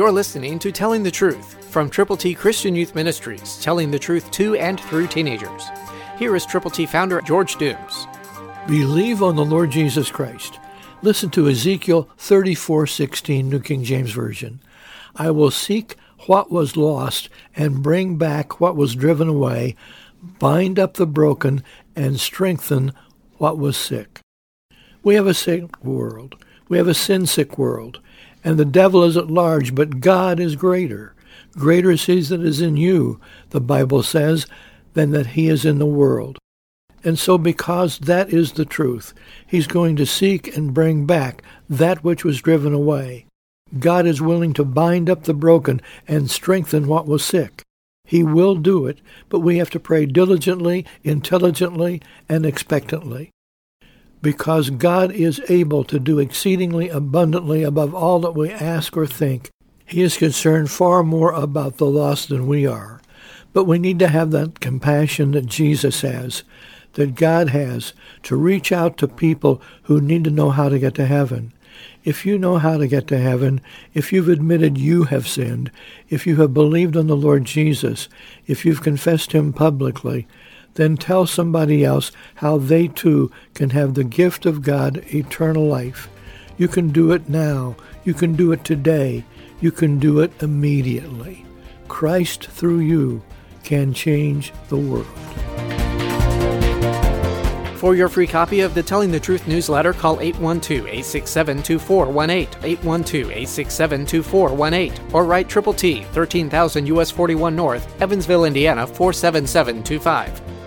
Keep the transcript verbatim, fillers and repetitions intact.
You're listening to Telling the Truth from Triple T Christian Youth Ministries, telling the truth to and through teenagers. Here is Triple T founder George Dooms. Believe on the Lord Jesus Christ. Listen to Ezekiel thirty-four sixteen, New King James Version. I will seek what was lost and bring back what was driven away, bind up the broken, and strengthen what was sick. We have a sick world. We have a sin-sick world. And the devil is at large, but God is greater. Greater is he that is in you, the Bible says, than that he is in the world. And so because that is the truth, he's going to seek and bring back that which was driven away. God is willing to bind up the broken and strengthen what was sick. He will do it, but we have to pray diligently, intelligently, and expectantly. Because God is able to do exceedingly abundantly above all that we ask or think, he is concerned far more about the lost than we are. But we need to have that compassion that Jesus has, that God has, to reach out to people who need to know how to get to heaven. If you know how to get to heaven, if you've admitted you have sinned, if you have believed on the Lord Jesus, if you've confessed him publicly, then tell somebody else how they too can have the gift of God, eternal life. You can do it now. You can do it today. You can do it immediately. Christ through you can change the world. For your free copy of the Telling the Truth newsletter, call eight one two, eight six seven, two four one eight, eight one two, eight six seven, two four one eight, or write Triple T, thirteen thousand U S forty-one North, Evansville, Indiana, four seven seven two five.